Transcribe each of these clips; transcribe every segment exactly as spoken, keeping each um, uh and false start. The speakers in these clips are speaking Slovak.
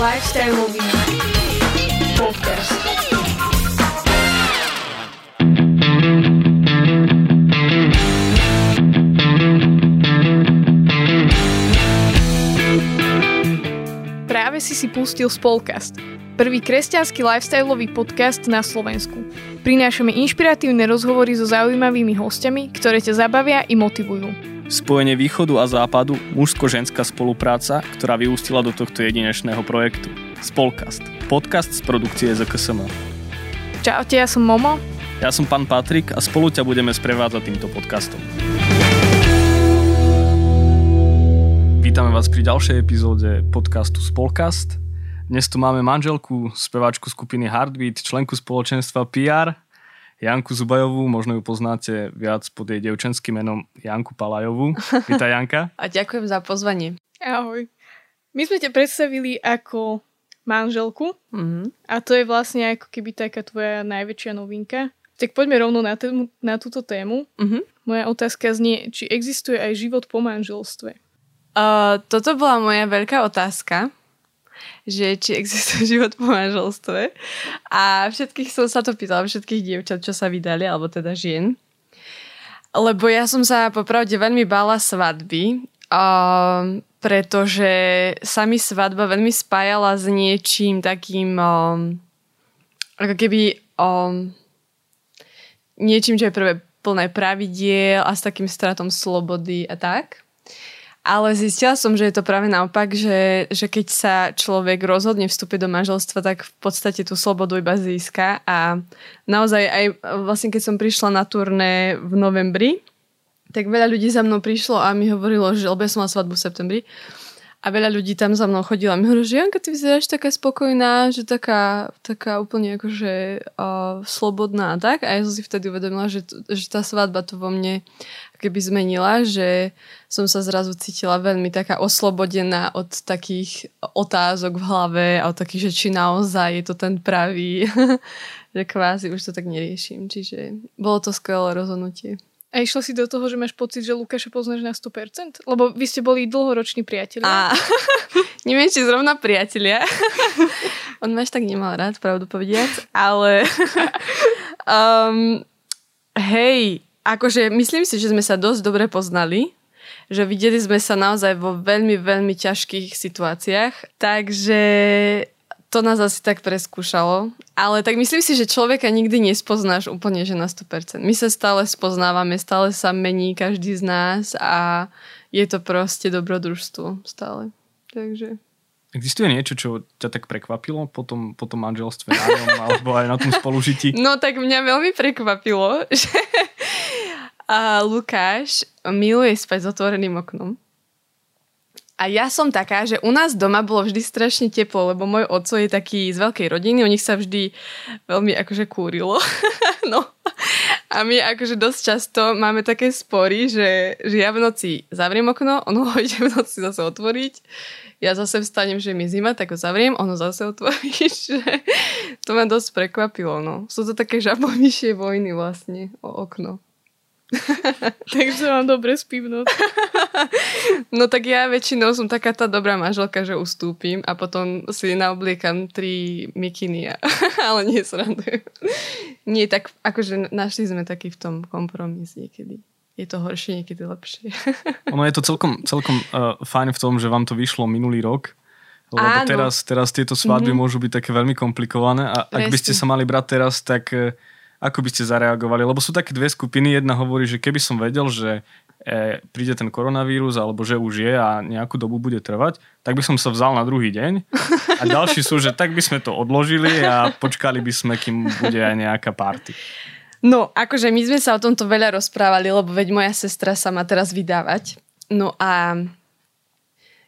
Lifestyleový podcast. Práve si si pustil Spolkast, prvý kresťanský lifestyleový podcast na Slovensku. Prinášame inšpiratívne rozhovory so zaujímavými hostiami, ktoré ťa zabavia i motivujú. Spojenie východu a západu, mužsko-ženská spolupráca, ktorá vyústila do tohto jedinečného projektu. Spolkast. Podcast z produkcie zet ká es em. Čaute, ja som Momo. Ja som pán Patrik a spolu ťa budeme sprevádzať týmto podcastom. Vítame vás pri ďalšej epizóde podcastu Spolkast. Dnes tu máme manželku, speváčku skupiny Heartbeat, členku spoločenstva pé er, Janku Zubajovú, možno ju poznáte viac pod jej dievčenským menom Janku Palajovú. Vítaj, Janka. A ďakujem za pozvanie. Ahoj. My sme ťa predstavili ako manželku, mm-hmm. a to je vlastne ako keby taká tvoja najväčšia novinka. Tak poďme rovno na, tému, na túto tému. Mm-hmm. Moja otázka znie, či existuje aj život po manželstve? Uh, toto bola moja veľká otázka, že či existuje život po manželstve. A všetkých som sa to pýtala, všetkých dievčat, čo sa vydali, alebo teda žien. Lebo ja som sa popravde veľmi bála svadby, um, pretože sa mi svadba veľmi spájala s niečím takým, um, ako keby um, niečím, čo je prvé plné pravidiel a s takým stratom slobody a tak. Ale zistila som, že je to práve naopak, že, že keď sa človek rozhodne vstúpiť do manželstva, tak v podstate tú slobodu iba získa. A naozaj aj vlastne keď som prišla na turné v novembri, tak veľa ľudí za mnou prišlo a mi hovorilo, že lebo ja som mala svadbu v septembri a veľa ľudí tam za mnou chodilo a mi hovorilo, že Janka, ty vyzeráš taká spokojná, že taká, taká úplne akože uh, slobodná a tak. A ja som si vtedy uvedomila, že, že tá svadba to vo mne keby zmenila, že som sa zrazu cítila veľmi taká oslobodená od takých otázok v hlave a od takých, že či naozaj je to ten pravý, že kvázi už to tak neriešim. Čiže bolo to skvelé rozhodnutie. A išlo si do toho, že máš pocit, že Lukáša poznáš na sto percent? Lebo vy ste boli dlhoroční priatelia. A, neviem, či zrovna priatelia. On ma až tak nemal rád, pravdu povediac, ale um, hej, akože myslím si, že sme sa dosť dobre poznali, že videli sme sa naozaj vo veľmi, veľmi ťažkých situáciách, takže to nás asi tak preskúšalo. Ale tak myslím si, že človeka nikdy nespoznáš úplne, že na sto percent. My sa stále spoznávame, stále sa mení každý z nás a je to proste dobrodružstvo stále. Takže existuje niečo, čo ťa tak prekvapilo po tom, po tom manželstve nájom, alebo aj na tom spolužití? No tak mňa veľmi prekvapilo, že a Lukáš miluje spať s otvoreným oknom. A ja som taká, že u nás doma bolo vždy strašne teplo, lebo môj otco je taký z veľkej rodiny, u nich sa vždy veľmi akože kúrilo. No. A my akože dosť často máme také spory, že, že ja v noci zavriem okno, ono ho ide v noci zase otvoriť, ja zase vstanem, že mi zima, tak ho zavriem, ono zase otvorí, že to ma dosť prekvapilo. No. Sú to také žabomyšie vojny vlastne o okno. Takže mám dobre spívnuť. No tak ja väčšinou som taká tá dobrá manželka, že ustúpim a potom si naobliekam tri mikiny, ale nie srandujem. Nie, tak akože našli sme taký v tom kompromis niekedy. Je to horšie, niekedy lepšie. Ono je to celkom, celkom uh, fajn v tom, že vám to vyšlo minulý rok. Lebo teraz, teraz tieto svadby mm-hmm. môžu byť také veľmi komplikované a Presne. Ak by ste sa mali brať teraz, tak Uh, ako by ste zareagovali? Lebo sú také dve skupiny. Jedna hovorí, že keby som vedel, že e, príde ten koronavírus, alebo že už je a nejakú dobu bude trvať, tak by som sa vzal na druhý deň. A ďalší sú, že tak by sme to odložili a počkali by sme, kým bude aj nejaká party. No, akože my sme sa o tomto veľa rozprávali, lebo veď moja sestra sa má teraz vydávať. No a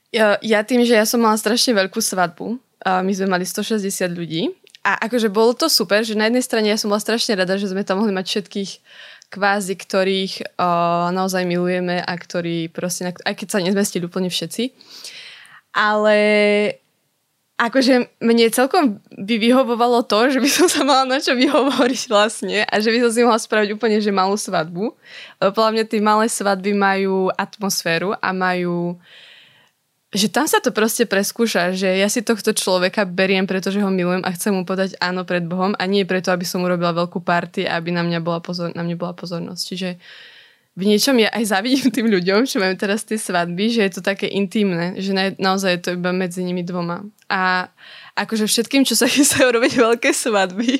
ja, ja tým, že ja som mala strašne veľkú svadbu, my sme mali stošesťdesiat ľudí, a akože bolo to super, že na jednej strane ja som bola strašne rada, že sme tam mohli mať všetkých kvázi, ktorých uh, naozaj milujeme a ktorí proste, aj keď sa nezmestili úplne všetci. Ale akože mne celkom by vyhovovalo to, že by som sa mala na čo vyhovoriť vlastne a že by som si mohla spraviť úplne, že malú svadbu. Lebo podľa mňa tie malé svadby majú atmosféru a majú že tam sa to proste preskúša, že ja si tohto človeka beriem, pretože ho milujem a chcem mu podať áno pred Bohom a nie preto, aby som urobila veľkú party a aby na mňa bola, pozor- na mňa bola pozornosť. Čiže v niečom ja aj závidím tým ľuďom, čo majú teraz tie svadby, že je to také intimné, že na, naozaj je to iba medzi nimi dvoma. A akože všetkým, čo sa chystajú robiť veľké svadby,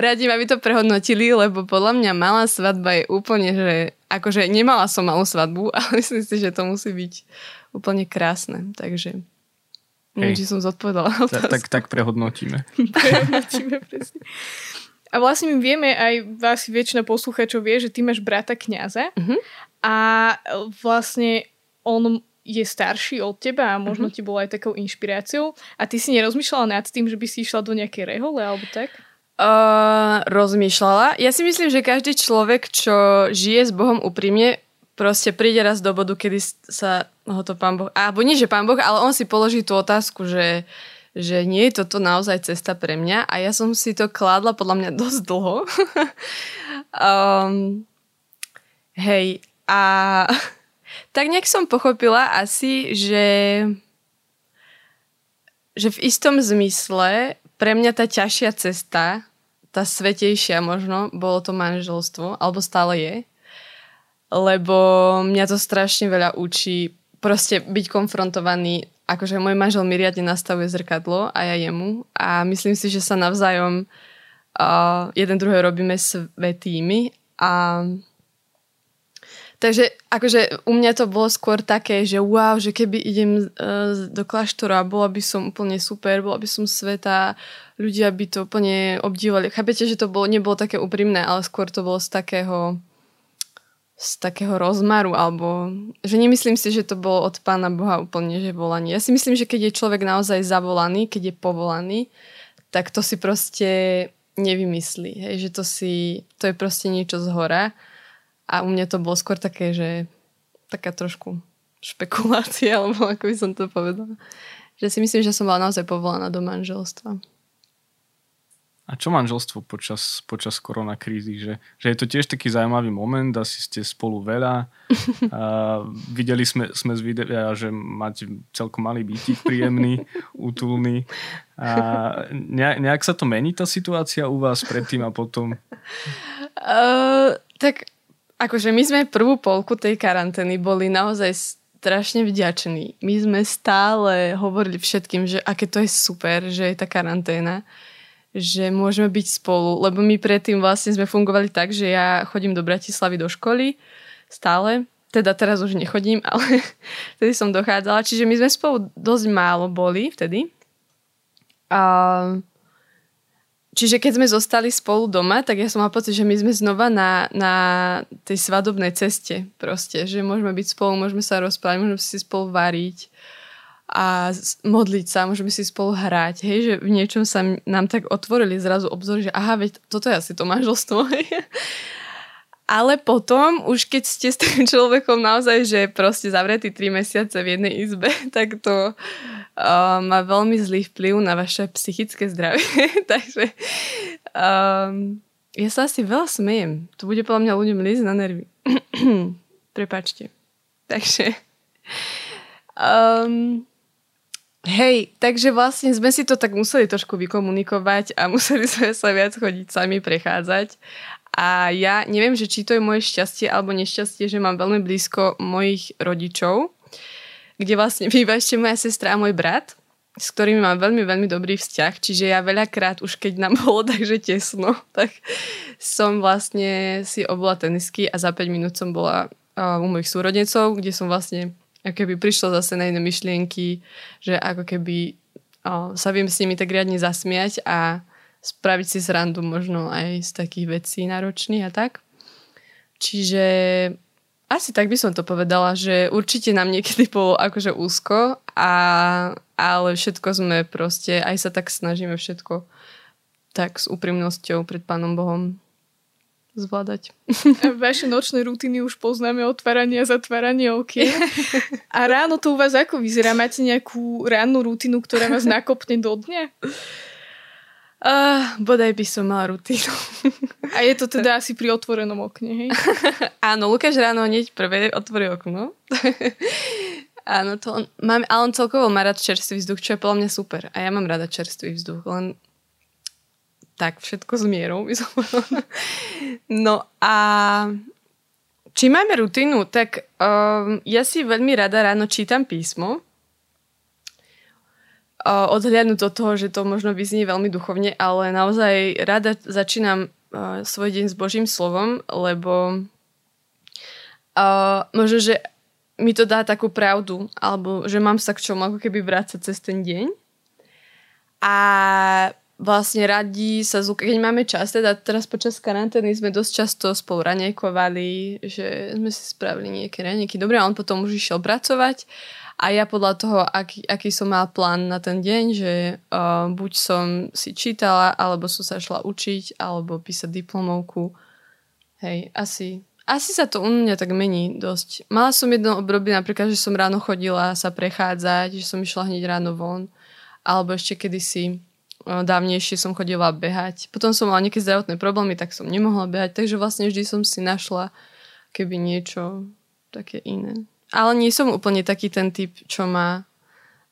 radím, aby to prehodnotili, lebo podľa mňa malá svadba je úplne, že akože nemala som malú svadbu, ale myslím si, že to musí byť úplne krásne, takže neviem, či som zodpovedala otázku. Tak, tak, tak prehodnotíme. Prehodnotíme, presne. A vlastne my vieme, aj asi väčšina poslucháčov vie, že ty máš brata kňaza uh-huh. a vlastne on je starší od teba a možno uh-huh. ti bol aj takou inšpiráciou a ty si nerozmýšľala nad tým, že by si išla do nejakej rehole alebo tak? Uh, rozmýšľala. Ja si myslím, že každý človek, čo žije s Bohom úprimne, proste príde raz do bodu, kedy sa ho to Pán Boh... Alebo nie, že Pán Boh, ale on si položí tú otázku, že, že nie je toto naozaj cesta pre mňa. A ja som si to kládla podľa mňa dosť dlho. um, hej. A tak nejak som pochopila asi, že, že v istom zmysle pre mňa tá ťažšia cesta, tá svätejšia možno, bolo to manželstvo, alebo stále je. Lebo mňa to strašne veľa učí proste byť konfrontovaný, akože môj manžel mi riadne nastavuje zrkadlo a ja jemu a myslím si, že sa navzájom uh, jeden druhého robíme svätými a takže akože u mňa to bolo skôr také, že wow, že keby idem uh, do kláštora, bola by som úplne super, bola by som sveta, ľudia by to úplne obdívali. Chápete, že to bolo, nebolo také úprimné, ale skôr to bolo z takého z takého rozmaru, alebo že nemyslím si, že to bolo od Pána Boha úplne, že volanie. Ja si myslím, že keď je človek naozaj zavolaný, keď je povolaný, tak to si proste nevymyslí, hej? Že to si, to je proste niečo zhora a u mňa to bolo skôr také, že taká trošku špekulácia, alebo ako by som to povedala. Že si myslím, že som bola naozaj povolaná do manželstva. A čo manželstvo počas, počas koronakrízy? Že, že je to tiež taký zaujímavý moment, asi ste spolu veľa. A videli sme, sme z videa, že máte celkom malý bytík, príjemný, útulný. A nejak, nejak sa to mení tá situácia u vás predtým a potom? Uh, tak akože my sme prvú polku tej karantény boli naozaj strašne vďační. My sme stále hovorili všetkým, že aké to je super, že je tá karanténa, že môžeme byť spolu, lebo my predtým vlastne sme fungovali tak, že ja chodím do Bratislavy do školy stále, teda teraz už nechodím, ale vtedy som dochádzala, čiže my sme spolu dosť málo boli vtedy. A čiže keď sme zostali spolu doma, tak ja som mala pocit, že my sme znova na, na tej svadobnej ceste proste, že môžeme byť spolu, môžeme sa rozprávať, môžeme si spolu variť a modliť sa, môžeme si spolu hrať, hej, že v niečom sa nám tak otvorili zrazu obzor, že aha, veď toto je asi to manželstvo. Ale potom, už keď ste s tým človekom naozaj, že proste zavretí tri mesiace v jednej izbe, tak to uh, má veľmi zlý vplyv na vaše psychické zdravie. Takže um, ja sa asi veľa smejem. To bude podľa mňa ľuďom liezť na nervy. Prepáčte. Takže um, hej, takže vlastne sme si to tak museli trošku vykomunikovať a museli sme sa viac chodiť sami prechádzať. A ja neviem, že či to je moje šťastie alebo nešťastie, že mám veľmi blízko mojich rodičov, kde vlastne býva ešte moja sestra a môj brat, s ktorými mám veľmi, veľmi dobrý vzťah. Čiže ja veľakrát už keď nám bolo takže tesno, tak som vlastne si obula tenisky a za päť minút som bola uh, u mojich súrodencov, kde som vlastne a keby prišla zase na iné myšlienky, že ako keby o, sa viem s nimi tak riadne zasmiať a spraviť si srandu možno aj z takých vecí náročných a tak. Čiže asi tak by som to povedala, že určite nám niekedy bolo akože úzko, a, ale všetko sme proste, aj sa tak snažíme všetko tak s úprimnosťou pred Pánom Bohom zvládať. A vaše nočné rutiny už poznáme, otváranie a zatváranie okien. A ráno to u vás ako vyzerá? Máte nejakú rannú rutinu, ktorá vás nakopne do dňa? Uh, bodaj by som mala rutinu. A je to teda asi pri otvorenom okne, hej? Áno, Lukáš ráno hneď prvé otvorí okno. Áno, to on, mám, ale on celkovo má rád čerstvý vzduch, čo je podľa mňa super. A ja mám rada čerstvý vzduch, len tak všetko s mierou. No a či máme rutinu, tak um, ja si veľmi rada ráno čítam písmo. Uh, odhľadnúť od toho, že to možno vyznie veľmi duchovne, ale naozaj rada začínam uh, svoj deň s Božím slovom, lebo uh, možno, že mi to dá takú pravdu, alebo že mám sa k čomu ako keby vrácať cez ten deň. A vlastne radi sa, keď máme čas, teda teraz počas karantény sme dosť často spolu ranejkovali, že sme si spravili nejaké ranejky. Dobre, a on potom už išiel pracovať a ja podľa toho, aký, aký som mal plán na ten deň, že uh, buď som si čítala, alebo som sa šla učiť, alebo písať diplomovku. Hej, asi, asi sa to u mňa tak mení dosť. Mala som jedno obdobie napríklad, že som ráno chodila sa prechádzať, že som išla hneď ráno von, alebo ešte kedysi dávnejšie som chodila behať. Potom som mala nejaké zdravotné problémy, tak som nemohla behať, takže vlastne vždy som si našla keby niečo také iné. Ale nie som úplne taký ten typ, čo má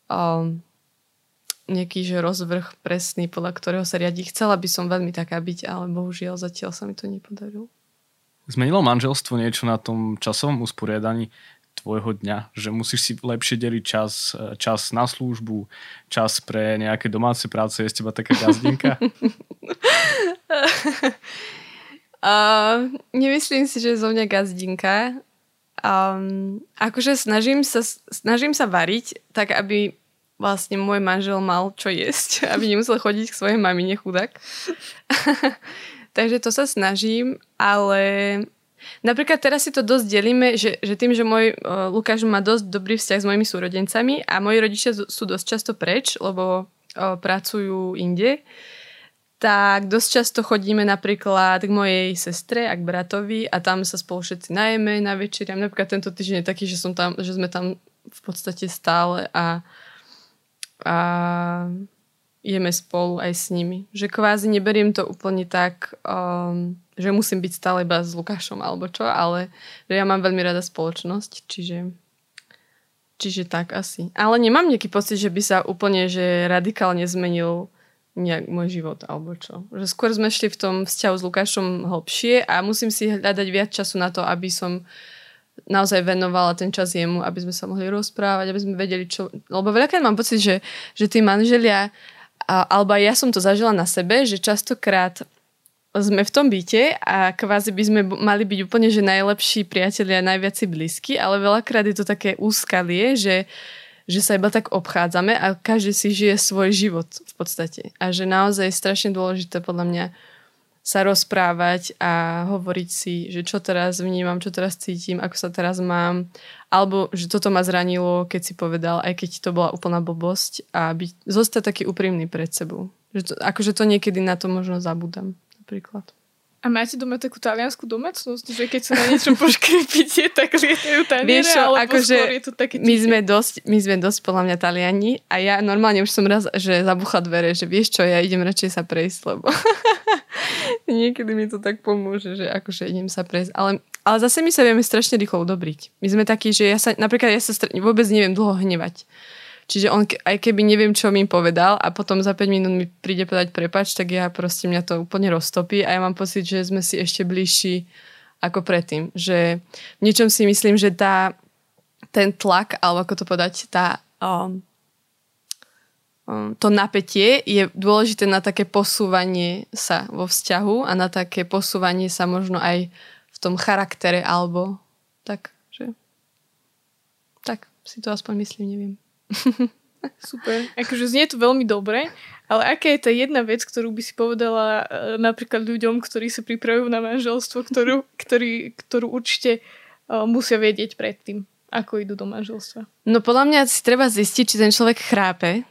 um, nejaký že rozvrh presný, podľa ktorého sa riadí. Chcela by som veľmi taká byť, ale bohužiaľ zatiaľ sa mi to nepodarilo. Zmenilo manželstvo niečo na tom časovom usporiadaní tvojho dňa, že musíš si lepšie deliť čas, čas na službu, čas pre nejaké domáce práce? Je z teba taká gazdinka? uh, nemyslím si, že je zo mňa gazdinka. Um, akože snažím sa, snažím sa variť tak, aby vlastne môj manžel mal čo jesť, aby nemusel chodiť k svojej mamine chudák. Takže to sa snažím, ale... Napríklad teraz si to dosť delíme, že, že tým, že môj uh, Lukáš má dosť dobrý vzťah s mojimi súrodencami a moji rodičia sú dosť často preč, lebo uh, pracujú inde, tak dosť často chodíme napríklad k mojej sestre a k bratovi a tam sa spolu všetci najeme na večeriam. Napríklad tento týždeň je taký, že, som tam, že sme tam v podstate stále a, a jeme spolu aj s nimi. Že kvázi neberiem to úplne tak... Um, že musím byť stále iba s Lukášom alebo čo, ale že ja mám veľmi rada spoločnosť, čiže čiže tak asi. Ale nemám nejaký pocit, že by sa úplne že radikálne zmenil nejak môj život alebo čo. Že skôr sme šli v tom vzťahu s Lukášom hlbšie a musím si hľadať viac času na to, aby som naozaj venovala ten čas jemu, aby sme sa mohli rozprávať, aby sme vedeli čo... Lebo veľakrát mám pocit, že, že tí manželia, alebo ja som to zažila na sebe, že častokrát sme v tom byte a kvázi by sme mali byť úplne, že najlepší priatelia a najviac si blízky, ale veľakrát je to také úskalie, že, že sa iba tak obchádzame a každý si žije svoj život v podstate. A že naozaj je strašne dôležité podľa mňa sa rozprávať a hovoriť si, že čo teraz vnímam, čo teraz cítim, ako sa teraz mám, alebo že toto ma zranilo, keď si povedal, aj keď to bola úplná blbosť a byť, zostať taký úprimný pred sebou. Že to, akože to niekedy na to možno zabudám. Príklad. A máte doma takú taliansku domácnosť, že keď sa na niečo poškripíte, tak lietajú taniere, alebo akože skôr je to také my sme, dosť, my sme dosť podľa mňa Taliani a ja normálne už som raz, že zabúchla dvere, že vieš čo, ja idem radšej sa prejsť, lebo niekedy mi to tak pomôže, že akože idem sa prejsť. Ale, ale zase my sa vieme strašne rýchlo udobriť. My sme takí, že ja sa, napríklad ja sa str- vôbec neviem dlho hnevať. Čiže on, aj keby neviem, čo mi povedal a potom za päť minút mi príde povedať prepáč, tak ja proste mňa to úplne roztopí a ja mám pocit, že sme si ešte bližší ako predtým. Že v niečom si myslím, že tá, ten tlak, alebo ako to povedať, tá, um, um, to napätie je dôležité na také posúvanie sa vo vzťahu a na také posúvanie sa možno aj v tom charaktere alebo tak, že tak si to aspoň myslím, neviem. Super, akože znie to veľmi dobre, ale aká je tá jedna vec, ktorú by si povedala napríklad ľuďom, ktorí sa pripravujú na manželstvo, ktorú, ktorý, ktorú určite musia vedieť predtým, ako idú do manželstva? No podľa mňa si treba zistiť, či ten človek chrápe,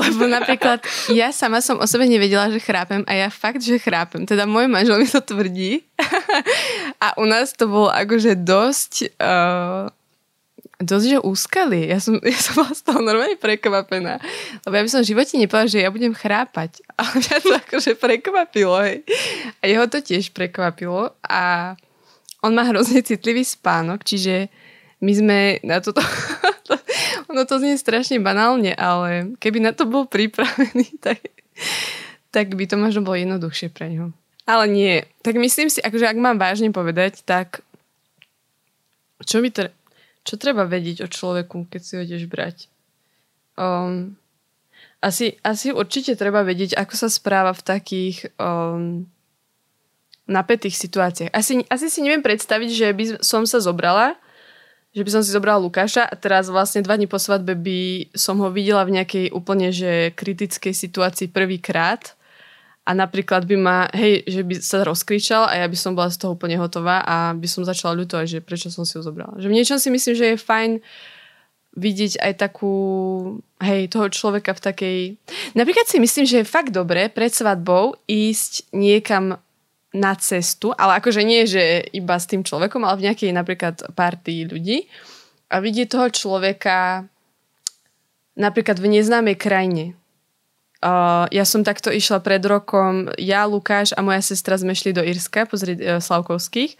lebo napríklad ja sama som o sebe nevedela, že chrápem a ja fakt, že chrápem, teda môj manžel mi to tvrdí a u nás to bolo akože dosť... Uh... Dosť, že úskalie. Ja som, ja som bola z toho normálne prekvapená. Lebo ja by som v živote nepovedala, že ja budem chrápať. Ale mňa to akože prekvapilo. Hej. A jeho to tiež prekvapilo. A on má hrozne citlivý spánok, čiže my sme na toto... No to znie strašne banálne, ale keby na to bol pripravený, tak, tak by to možno bolo jednoduchšie pre ňo. Ale nie. Tak myslím si, akože ak mám vážne povedať, tak čo by tre... čo treba vedieť o človeku, keď si ho ideš brať? Um, asi, asi určite treba vedieť, ako sa správa v takých... Um, napätých situáciách. Asi, asi si neviem predstaviť, že by som sa zobrala, že by som si zobrala Lukáša a teraz vlastne dva dní po svadbe by som ho videla v nejakej úplne že kritickej situácii prvýkrát a napríklad by ma, hej, že by sa rozkričal a ja by som bola z toho úplne hotová a by som začala ľutovať, že prečo som si ho zobrala. Že v niečom si myslím, že je fajn vidieť aj takú, hej, toho človeka v takej... Napríklad si myslím, že je fakt dobré pred svadbou ísť niekam na cestu, ale akože nie, že iba s tým človekom, ale v nejakej napríklad partii ľudí a vidí toho človeka napríklad v neznámej krajine. Uh, ja som takto išla pred rokom, ja, Lukáš a moja sestra sme šli do Írska pozrieť uh, Slavkovských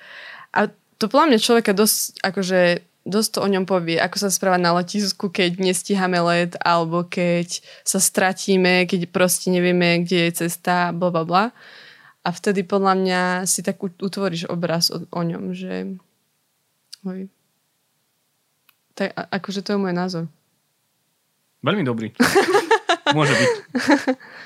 a to podľa mňa človeka dosť, akože, dosť to o ňom povie, ako sa správa na letisku, keď nestíhame let alebo keď sa stratíme, keď proste nevieme, kde je cesta, blablabla. A vtedy podľa mňa si tak utvoríš obraz o, o ňom, že... Hoj. Tak akože to je môj názor. Veľmi dobrý. Môže byť.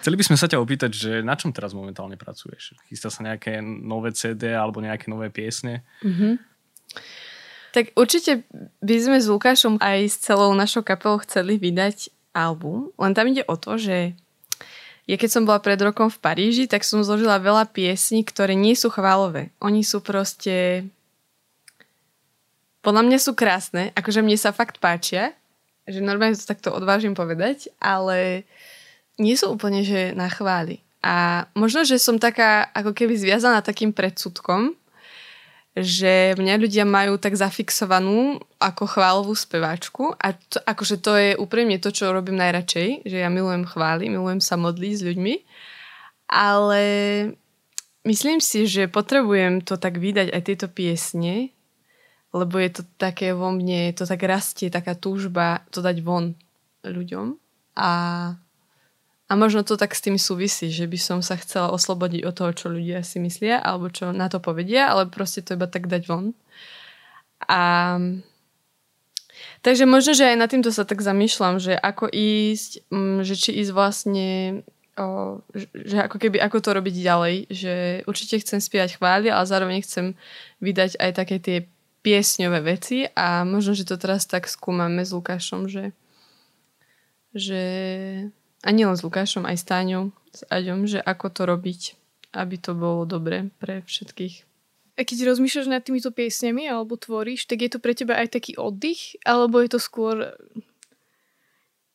Chceli by sme sa ťa opýtať, že na čom teraz momentálne pracuješ? Chystá sa nejaké nové cé dé alebo nejaké nové piesne? Mm-hmm. Tak určite by sme s Lukášom aj s celou našou kapelou chceli vydať album. Len tam ide o to, že... Ja keď som bola pred rokom v Paríži, tak som zložila veľa piesní, ktoré nie sú chválové. Oni sú proste... Podľa mňa sú krásne, akože mne sa fakt páčia, že normálne to takto odvážim povedať, ale nie sú úplne, že na chvály. A možno, že som taká, ako keby zviazaná takým predsudkom, že mňa ľudia majú tak zafixovanú ako chválovú speváčku a to, akože to je úprimne to, čo robím najradšej, že ja milujem chvály, milujem sa modliť s ľuďmi, ale myslím si, že potrebujem to tak vydať aj tieto piesne, lebo je to také vo mne, to tak rastie, taká túžba to dať von ľuďom a, a možno to tak s tým súvisí, že by som sa chcela oslobodiť od toho, čo ľudia si myslia alebo čo na to povedia, ale proste to iba tak dať von. A... Takže možno, že aj nad týmto sa tak zamýšľam, že ako ísť, že či ísť vlastne, o, že ako keby, ako to robiť ďalej, že určite chcem spievať chvály, ale zároveň chcem vydať aj také tie piesňové veci a možno, že to teraz tak skúmame s Lukášom, že... že... A nielen s Lukášom, aj s Táňou, s Aďom, že ako to robiť, aby to bolo dobre pre všetkých. A keď rozmýšľaš nad týmito piesňami alebo tvoríš, tak je to pre teba aj taký oddych? Alebo je to skôr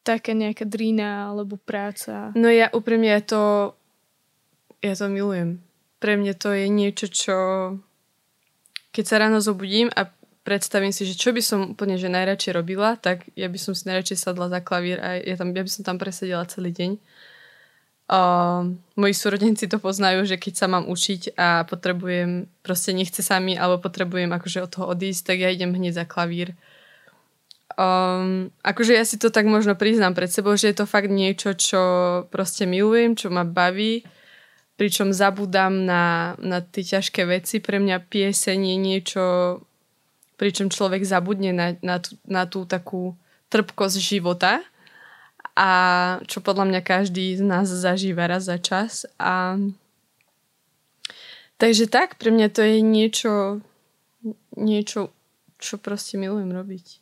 taká nejaká drína alebo práca? No ja úprimne ja to, ja to milujem. Pre mňa to je niečo, čo keď sa ráno zobudím a predstavím si, že čo by som úplne že najradšej robila, tak ja by som si najradšej sadla za klavír a ja, tam, ja by som tam presedela celý deň. Uh, moji súrodenci to poznajú, že keď sa mám učiť a potrebujem, proste nechce sa mi, alebo potrebujem akože od toho odísť, tak ja idem hneď za klavír. Um, akože ja si to tak možno priznám pred sebou, že je to fakt niečo, čo proste milujem, čo ma baví, pričom zabudám na, na tie ťažké veci. Pre mňa pieseň je niečo... pričom človek zabudne na, na, tú, na tú takú trpkosť života a čo podľa mňa každý z nás zažíva raz za čas. A... Takže tak, pre mňa to je niečo, niečo, čo proste milujem robiť.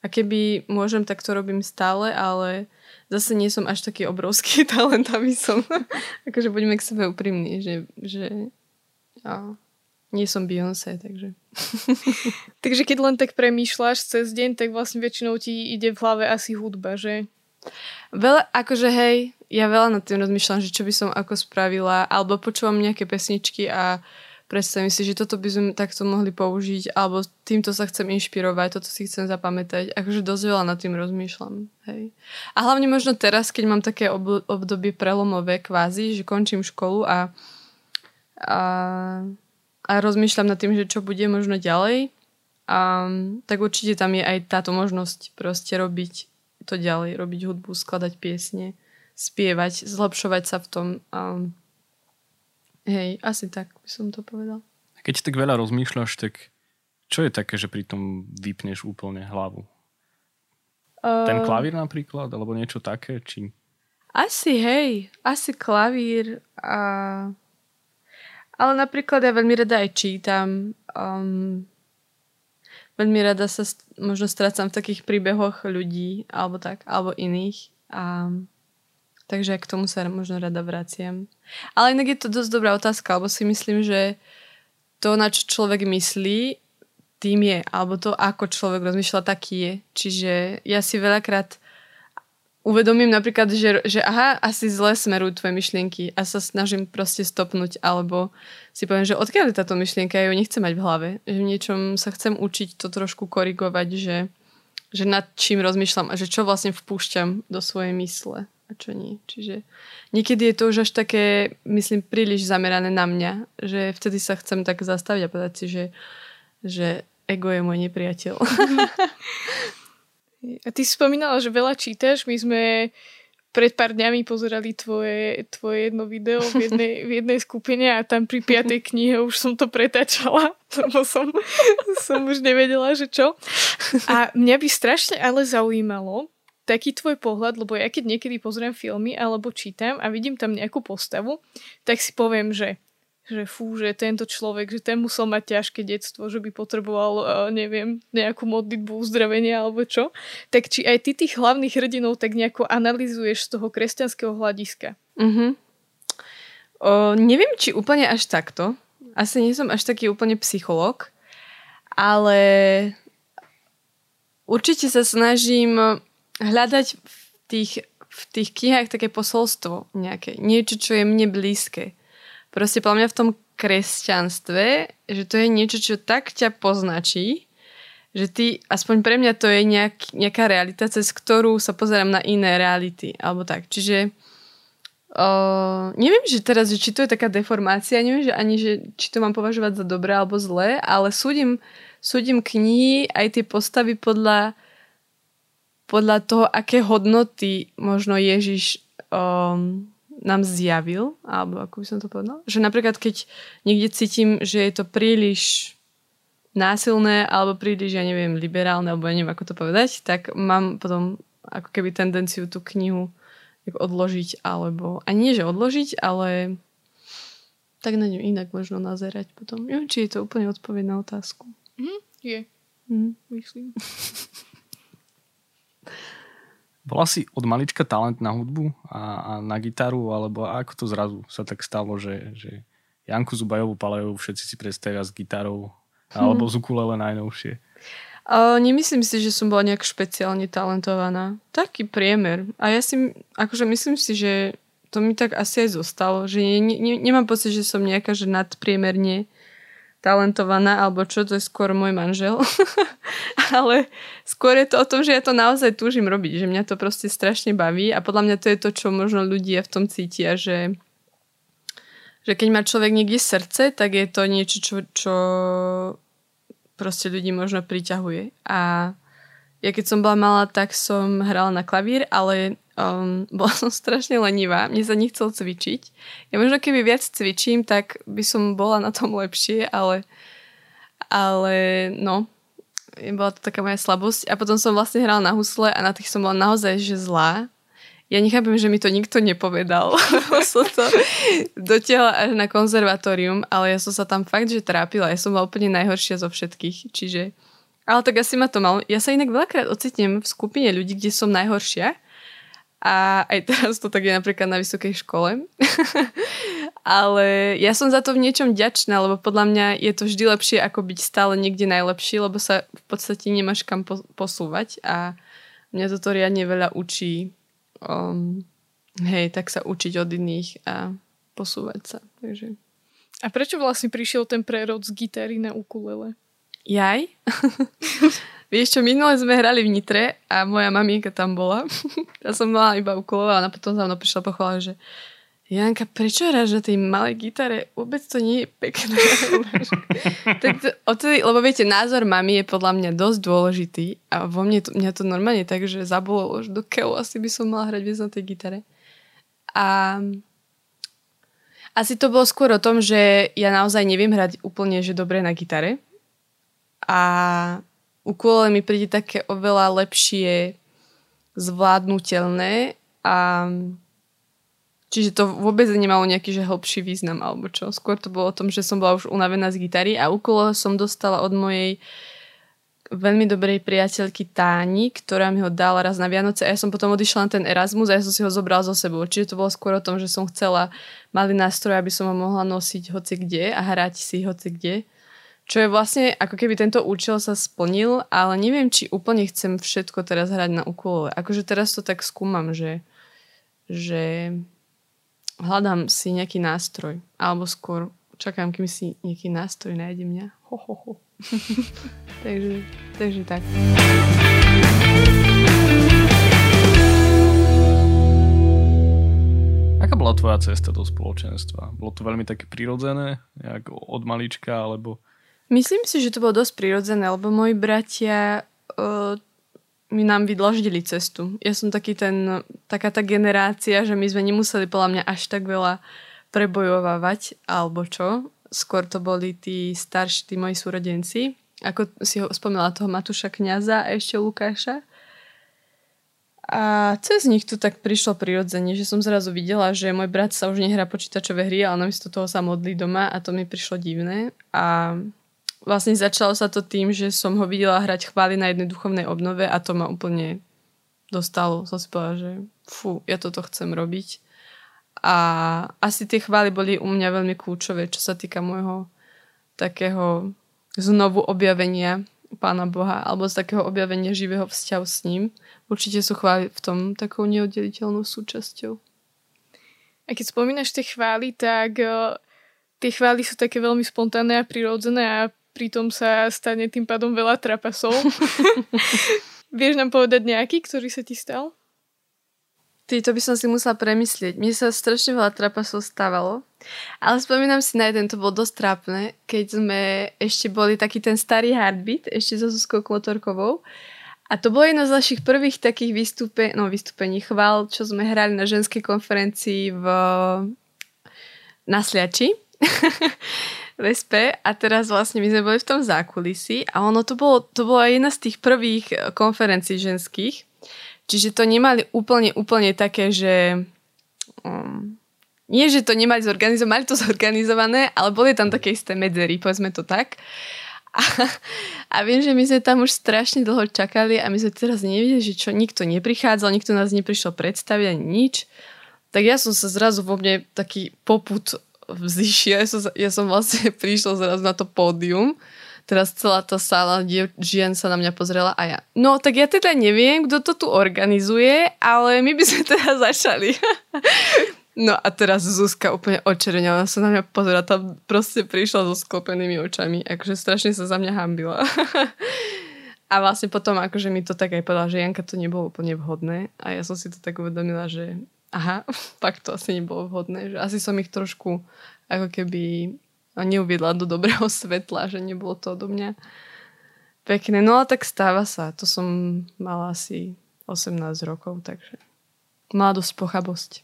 A keby môžem, tak to robím stále, ale zase nie som až taký obrovský talent, aby som... akože buďme k sebe úprimní, že... že... Ja... Nie som Beyoncé, takže... Takže keď len tak premýšľaš cez deň, tak vlastne väčšinou ti ide v hlave asi hudba, že? Veľa, akože hej, ja veľa nad tým rozmýšľam, že čo by som ako spravila, alebo počúvam nejaké pesničky a predstavím si, že toto by sme takto mohli použiť, alebo týmto sa chcem inšpirovať, toto si chcem zapamätať. Akože dosť veľa nad tým rozmýšľam, hej. A hlavne možno teraz, keď mám také ob- obdobie prelomové kvázi, že končím školu a... a... A rozmýšľam nad tým, že čo bude možno ďalej. Um, tak určite tam je aj táto možnosť proste robiť to ďalej, robiť hudbu, skladať piesne, spievať, zlepšovať sa v tom. Um, hej, asi tak by som to povedal. A keď tak veľa rozmýšľaš, tak čo je také, že pri tom vypneš úplne hlavu? Uh, Ten klavír napríklad, alebo niečo také? Či... Asi, hej, asi klavír. A... Ale napríklad ja veľmi rada aj čítam. Um... Veľmi rada sa st- možno strácam v takých príbehoch ľudí, alebo tak, alebo iných. A, takže k tomu sa možno rada vraciam. Ale inak je to dosť dobrá otázka, alebo si myslím, že to, na čo človek myslí, tým je. Alebo to, ako človek rozmýšľa, taký je. Čiže ja si veľakrát uvedomím napríklad, že, že aha, asi zle smerujú tvoje myšlienky a sa snažím proste stopnúť, alebo si poviem, že odkiaľ je táto myšlienka, ja ju nechcem mať v hlave. Že v niečom sa chcem učiť to trošku korigovať, že, že nad čím rozmýšľam a že čo vlastne vpúšťam do svojej mysle a čo nie. Čiže niekedy je to už až také, myslím, príliš zamerané na mňa, že vtedy sa chcem tak zastaviť a povedať si, že, že ego je môj nepriateľ. A ty si spomínala, že veľa čítaš. My sme pred pár dňami pozerali tvoje, tvoje jedno video v jednej, v jednej skupine a tam pri piatej knihe už som to pretáčala, lebo som, som už nevedela, že čo. A mňa by strašne ale zaujímalo taký tvoj pohľad, lebo ja keď niekedy pozriem filmy alebo čítam a vidím tam nejakú postavu, tak si poviem, že že fú, že tento človek, že ten musel mať ťažké detstvo, že by potreboval, neviem, nejakú modlitbu, uzdravenia alebo čo. Tak či aj ty tých hlavných hrdinov tak nejako analyzuješ z toho kresťanského hľadiska? Uh-huh. O, neviem, či úplne až takto. Asi nie som až taký úplne psychológ, ale určite sa snažím hľadať v tých, v tých knihách také posolstvo nejaké. Niečo, čo je mne blízke. Proste pre mňa v tom kresťanstve, že to je niečo, čo tak ťa poznačí, že ty, aspoň pre mňa to je nejak, nejaká realita, cez ktorú sa pozerám na iné reality, alebo tak. Čiže uh, neviem, že teraz, že či to je taká deformácia, neviem, že ani, že, či to mám považovať za dobré alebo zlé, ale súdim, súdim knihy aj tie postavy podľa, podľa toho, aké hodnoty možno Ježiš... Um, nám zjavil, alebo ako by som to povedala, že napríklad keď niekde cítim, že je to príliš násilné, alebo príliš, ja neviem, liberálne, alebo ja neviem, ako to povedať, tak mám potom ako keby tendenciu tú knihu odložiť, alebo, a nie, že odložiť, ale tak na ňu inak možno nazerať potom. Neviem, či je to úplne odpoveď na otázku. Mm, je. Mm. Myslím. Bola si od malička talent na hudbu a, a na gitaru, alebo ako to zrazu sa tak stalo, že, že Janku Zubajovú Palajovú všetci si predstavia s gitarou alebo z ukulele najnovšie? Uh, nemyslím si, že som bola nejak špeciálne talentovaná. Taký priemer. A ja si, akože myslím si, že to mi tak asi aj zostalo, že ne, ne, nemám pocit, že som nejaká, že nadpriemerne talentovaná, alebo čo, to je skôr môj manžel. Ale skôr je to o tom, že ja to naozaj túžim robiť, že mňa to proste strašne baví a podľa mňa to je to, čo možno ľudia v tom cítia, že, že keď má človek niekde srdce, tak je to niečo, čo, čo proste ľudí možno priťahuje. A ja keď som bola malá, tak som hrala na klavír, ale um, bola som strašne lenivá. Mne sa nechcel cvičiť. Ja možno keby viac cvičím, tak by som bola na tom lepšie, ale, ale no, bola to taká moja slabosť. A potom som vlastne hrala na husle a na tých som bola naozaj že zlá. Ja nechápem, že mi to nikto nepovedal. Som to dotiahla až na konzervatórium, ale ja som sa tam fakt, že trápila. Ja som bola úplne najhoršia zo všetkých, čiže... Ale tak asi ma to malo. Ja sa inak veľakrát ocitnem v skupine ľudí, kde som najhoršia. A aj teraz to tak je napríklad na vysokej škole. Ale ja som za to v niečom vďačná, lebo podľa mňa je to vždy lepšie, ako byť stále niekde najlepší, lebo sa v podstate nemáš kam posúvať. A mňa toto riadne veľa učí. Um, hej, tak sa učiť od iných a posúvať sa. Takže. A prečo vlastne prišiel ten prerod z gitary na ukulele? Jaj. Vieš čo, minule sme hrali v Nitre a moja maminka tam bola. Ja som mala iba ukulele a ona potom za mnou prišla pochváľa, že Janka, prečo hráš na tej malej gitare? Vôbec to nie je pekné. Tak to, odtedy, lebo viete, názor mami je podľa mňa dosť dôležitý a vo mne to, mňa to normálne tak, že zabolalo, že do keľu asi by som mala hrať viac na tej gitare. A asi to bolo skôr o tom, že ja naozaj neviem hrať úplne, že dobre na gitare. A ukulele mi príde také oveľa lepšie zvládnutelné a čiže to vôbec nemalo nejaký že hlbší význam alebo čo. Skôr to bolo o tom, že som bola už unavená z gitary a ukulele som dostala od mojej veľmi dobrej priateľky Táni, ktorá mi ho dala raz na Vianoce a ja som potom odišla na ten Erasmus a ja som si ho zobral so sebou. Čiže to bolo skôr o tom, že som chcela malý nástroj, aby som ho mohla nosiť hoci kde a hrať si hoci kde. Čo je vlastne, ako keby tento účel sa splnil, ale neviem, či úplne chcem všetko teraz hrať na ukulele. Akože teraz to tak skúmam, že... že... hľadám si nejaký nástroj. Alebo skôr čakám, kým si nejaký nástroj nájde mňa. Ho, ho, ho. takže, takže tak. Aká bola tvoja cesta do spoločenstva? Bolo to veľmi také prirodzené? Nejak od malička? Alebo... Myslím si, že to bolo dosť prirodzené, lebo moji bratia uh, my nám vydlaždili cestu. Ja som taký ten, taká tá generácia, že my sme nemuseli podľa mňa až tak veľa prebojovávať, alebo čo. Skôr to boli tí starší, tí moji súrodenci. Ako si ho spomínala, toho Matúša kňaza a ešte Lukáša. A cez nich tu tak prišlo prirodzene, že som zrazu videla, že môj brat sa už nehrá počítačové hry, ale namiesto toho sa modlí doma a to mi prišlo divné. A... vlastne začalo sa to tým, že som ho videla hrať chvály na jednej duchovnej obnove a to ma úplne dostalo. Som si povedala, že fú, ja toto chcem robiť. A asi tie chvály boli u mňa veľmi kľúčové, čo sa týka môjho takého znovu objavenia Pána Boha alebo z takého objavenia živého vzťahu s ním. Určite sú chvály v tom takou neoddeliteľnou súčasťou. A keď spomínaš tie chvály, tak tie chvály sú také veľmi spontánne a prirodzené a pritom sa stane tým pádom veľa trapasov. Vieš nám povedať nejaký, ktorý sa ti stal? Ty, to by som si musela premyslieť. Mne sa strašne veľa trapasov stávalo. Ale spomínam si na jeden, to bolo dosť trápne, keď sme ešte boli taký ten starý Heartbeat, ešte so Zuzkou Klotorkovou. A to bolo jedno z našich prvých takých výstupe, no, výstupení chvál, čo sme hrali na ženskej konferencii v, na Sliači. Vespe a teraz vlastne my sme boli v tom zákulisí a ono to bolo, to bola jedna z tých prvých konferencií ženských, čiže to nemali úplne, úplne také, že um, nie, že to nemali zorganizované, mali to zorganizované, ale boli tam také isté medzery, povedzme to tak. A, a viem, že my sme tam už strašne dlho čakali a my sme teraz nevedeli, že čo, nikto neprichádzal, nikto nás neprišiel predstaviť ani nič, tak ja som sa zrazu vo mne taký poput vzýšia. Ja som, ja som vlastne prišla zrazu na to pódium. Teraz celá tá sála žien sa na mňa pozrela a ja. No, tak ja teda neviem, kto to tu organizuje, ale my by sme teda začali. No a teraz Zuzka úplne očerňala. Sa na mňa pozrela. Tá proste prišla so sklopenými očami. Akože strašne sa za mňa hambila. A vlastne potom akože mi to tak aj povedala, že Janka, to nebolo úplne vhodné. A ja som si to tak uvedomila, že aha, tak to asi nebolo vhodné. Že asi som ich trošku ako keby neuviedla do dobrého svetla, že nebolo to do mňa pekné. No ale tak stáva sa. To som mala asi osemnásť rokov, takže mala dosť pochabosť.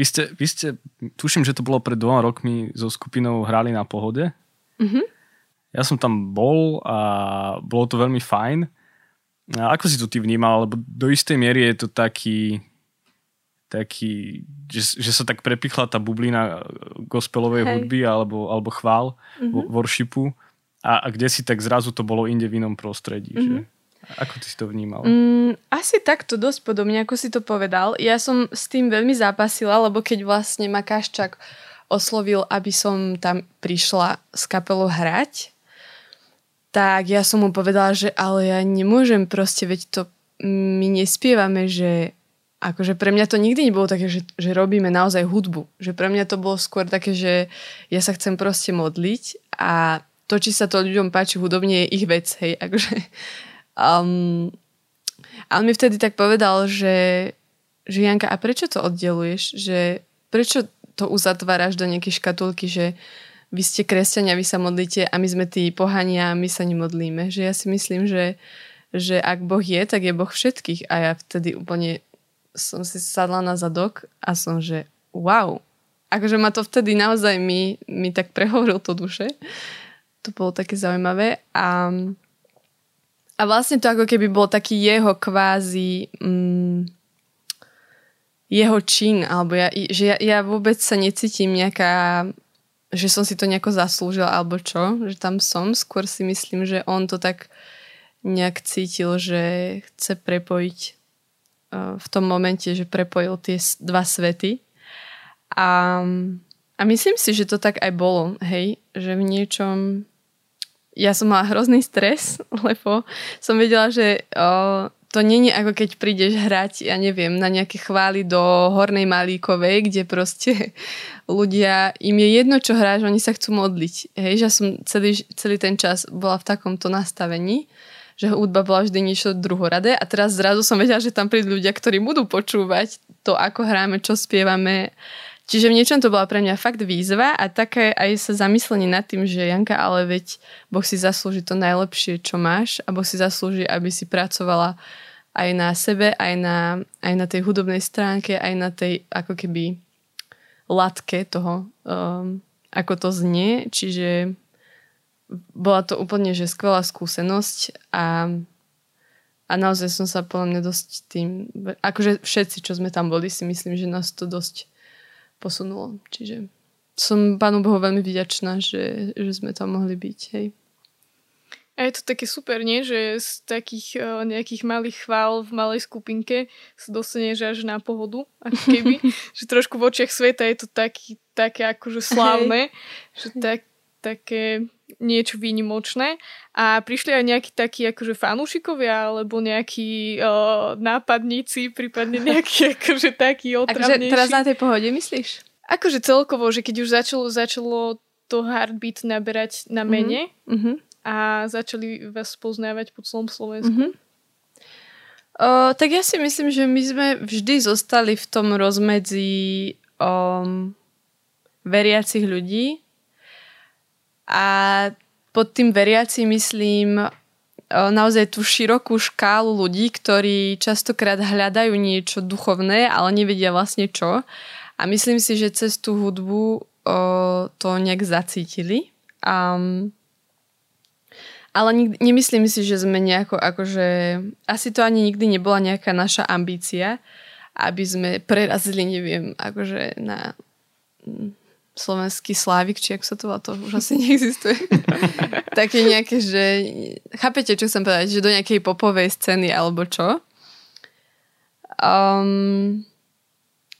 Vy ste, vy ste, tuším, že to bolo pred dvoma rokmi, so skupinou hrali na Pohode. Mm-hmm. Ja som tam bol a bolo to veľmi fajn. A ako si to ty vnímal? Lebo do istej miery je to taký, taký že, že sa tak prepichla tá bublina gospelovej Hej. hudby alebo, alebo chvál, mm-hmm. worshipu a, a kde si tak zrazu to bolo inde v inom prostredí. Mm-hmm. Že? Ako ty si to vnímal? Mm, asi takto dosť podobne, ako si to povedal. Ja som s tým veľmi zápasila, lebo keď vlastne ma Kaščák oslovil, aby som tam prišla s kapelou hrať, tak ja som mu povedala, že ale ja nemôžem proste, veď to my nespievame, že akože pre mňa to nikdy nebolo také, že, že robíme naozaj hudbu. Že pre mňa to bolo skôr také, že ja sa chcem proste modliť a to, či sa to ľuďom páči hudobne, je ich vec, hej. Akože, um, a on mi vtedy tak povedal, že že Janka, a prečo to oddeluješ? Že prečo to uzatváraš do nejakej škatulky, že vy ste kresťania, vy sa modlíte a my sme tí pohania a my sa nemodlíme? Že ja si myslím, že, že ak Boh je, tak je Boh všetkých. A ja vtedy úplne som si sadla na zadok a som, že wow. Akože ma to vtedy naozaj mi, mi tak prehovoril to duše. To bolo také zaujímavé. A, a vlastne to ako keby bol taký jeho kvázi... Mm, jeho čin, alebo ja, že ja, ja vôbec sa necítim nejaká, že som si to nejako zaslúžila, alebo čo, že tam som. Skôr si myslím, že on to tak nejak cítil, že chce prepojiť uh, v tom momente, že prepojil tie dva svety. A, a myslím si, že to tak aj bolo, hej, že v niečom... Ja som mala hrozný stres, lebo som vedela, že... Uh, To nie je ako keď prídeš hrať, ja neviem, na nejaké chvály do Hornej Malíkovej, kde proste ľudia, im je jedno, čo hráš, oni sa chcú modliť. Hej, že ja som celý, celý ten čas bola v takomto nastavení, že hudba bola vždy niečo druhoradé a teraz zrazu som vedela, že tam prídu ľudia, ktorí budú počúvať to, ako hráme, čo spievame. Čiže v niečom to bola pre mňa fakt výzva a také aj sa zamyslenie nad tým, že Janka, ale veď Boh si zaslúži to najlepšie, čo máš a Boh si zaslúži, aby si pracovala aj na sebe, aj na, aj na tej hudobnej stránke, aj na tej ako keby latke toho, um, ako to znie. Čiže bola to úplne že skvelá skúsenosť a, a naozaj som sa podľa mňa dosť tým... Akože všetci, čo sme tam boli, si myslím, že nás to dosť posunulo. Čiže som Pánu Bohu veľmi vďačná, že, že sme tam mohli byť, hej. A je to také super, nie? Že z takých uh, nejakých malých chvál v malej skupinke sa dostaneš až na pohodu, ako keby. Že trošku v očiach sveta je to taký, také akože slávne, že tak, také niečo výnimočné. A prišli aj nejakí takí akože fanúšikovia, alebo nejakí uh, nápadníci, prípadne nejakí akože takí otravnejší. Akože teraz na tej pohode myslíš? Akože celkovo, že keď už začalo, začalo to Heartbeat naberať na mene, mm-hmm. A začali vás poznávať po celom Slovensku? Mm-hmm. O, tak ja si myslím, že my sme vždy zostali v tom rozmedzi um, veriacich ľudí. A pod tým veriaci myslím o, naozaj tú širokú škálu ľudí, ktorí častokrát hľadajú niečo duchovné, ale nevedia vlastne čo. A myslím si, že cez tú hudbu o, to nejak zacítili. A... Ale nik- nemyslím si, že sme nejako akože... Asi to ani nikdy nebola nejaká naša ambícia, aby sme prerazili, neviem, akože na slovenský slávik, či ak sa to volá, to už asi neexistuje. Také nejaké, že... Chápete, čo chcem povedať? Že do nejakej popovej scény, alebo čo? Um...